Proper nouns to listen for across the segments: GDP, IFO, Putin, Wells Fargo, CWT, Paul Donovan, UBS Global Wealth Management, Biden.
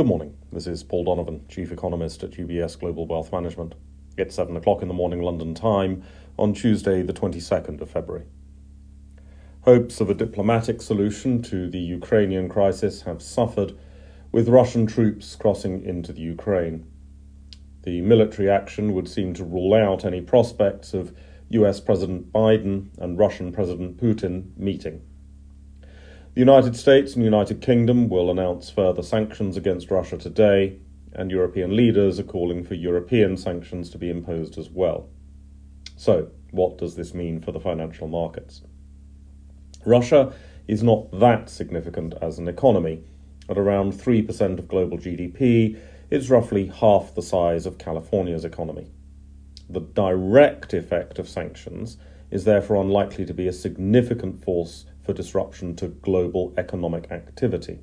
Good morning, this is Paul Donovan, Chief Economist at UBS Global Wealth Management. It's 7 o'clock in the morning London time on Tuesday the 22nd of February. Hopes of a diplomatic solution to the Ukrainian crisis have suffered, with Russian troops crossing into the Ukraine. The military action would seem to rule out any prospects of US President Biden and Russian President Putin meeting. The United States and United Kingdom will announce further sanctions against Russia today, and European leaders are calling for European sanctions to be imposed as well. So, what does this mean for the financial markets? Russia is not that significant as an economy. At around 3% of global GDP, it's roughly half the size of California's economy. The direct effect of sanctions is therefore unlikely to be a significant force for disruption to global economic activity.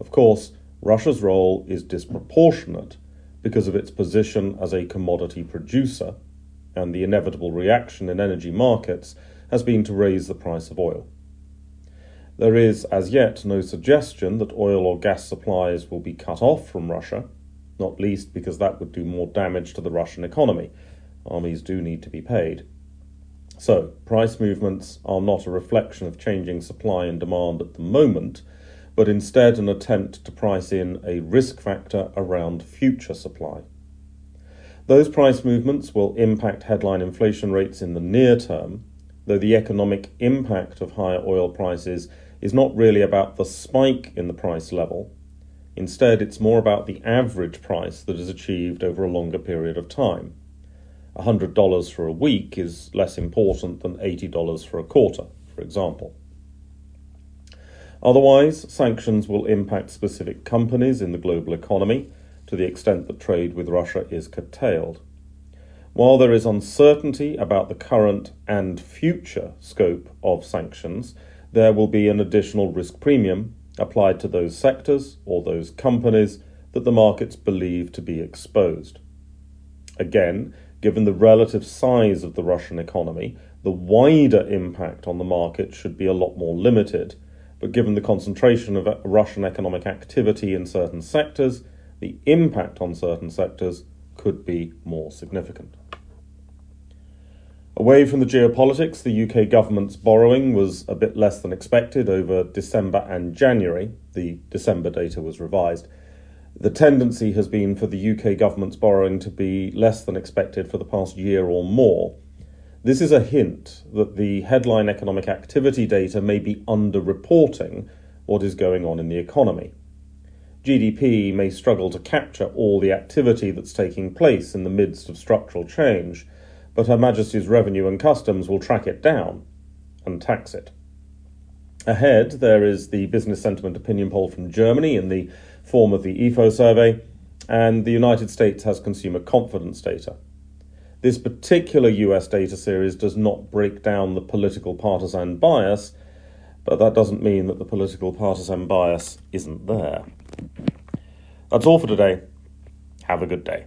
Of course, Russia's role is disproportionate because of its position as a commodity producer, and the inevitable reaction in energy markets has been to raise the price of oil. There is, as yet, no suggestion that oil or gas supplies will be cut off from Russia, not least because that would do more damage to the Russian economy. Armies do need to be paid. So, price movements are not a reflection of changing supply and demand at the moment, but instead an attempt to price in a risk factor around future supply. Those price movements will impact headline inflation rates in the near term, though the economic impact of higher oil prices is not really about the spike in the price level. Instead, it's more about the average price that is achieved over a longer period of time. $100 for a week is less important than $80 for a quarter, for example. Otherwise, sanctions will impact specific companies in the global economy to the extent that trade with Russia is curtailed. While there is uncertainty about the current and future scope of sanctions, there will be an additional risk premium applied to those sectors or those companies that the markets believe to be exposed. Again, given the relative size of the Russian economy, the wider impact on the market should be a lot more limited, but given the concentration of Russian economic activity in certain sectors, the impact on certain sectors could be more significant. Away from the geopolitics, the UK government's borrowing was a bit less than expected over December and January. The December data was revised. The tendency has been for the UK government's borrowing to be less than expected for the past year or more. This is a hint that the headline economic activity data may be underreporting what is going on in the economy. GDP may struggle to capture all the activity that's taking place in the midst of structural change, but Her Majesty's Revenue and Customs will track it down and tax it. Ahead, there is the business sentiment opinion poll from Germany in the form of the IFO survey, and the United States has consumer confidence data. This particular US data series does not break down the political partisan bias, but that doesn't mean that the political partisan bias isn't there. That's all for today. Have a good day.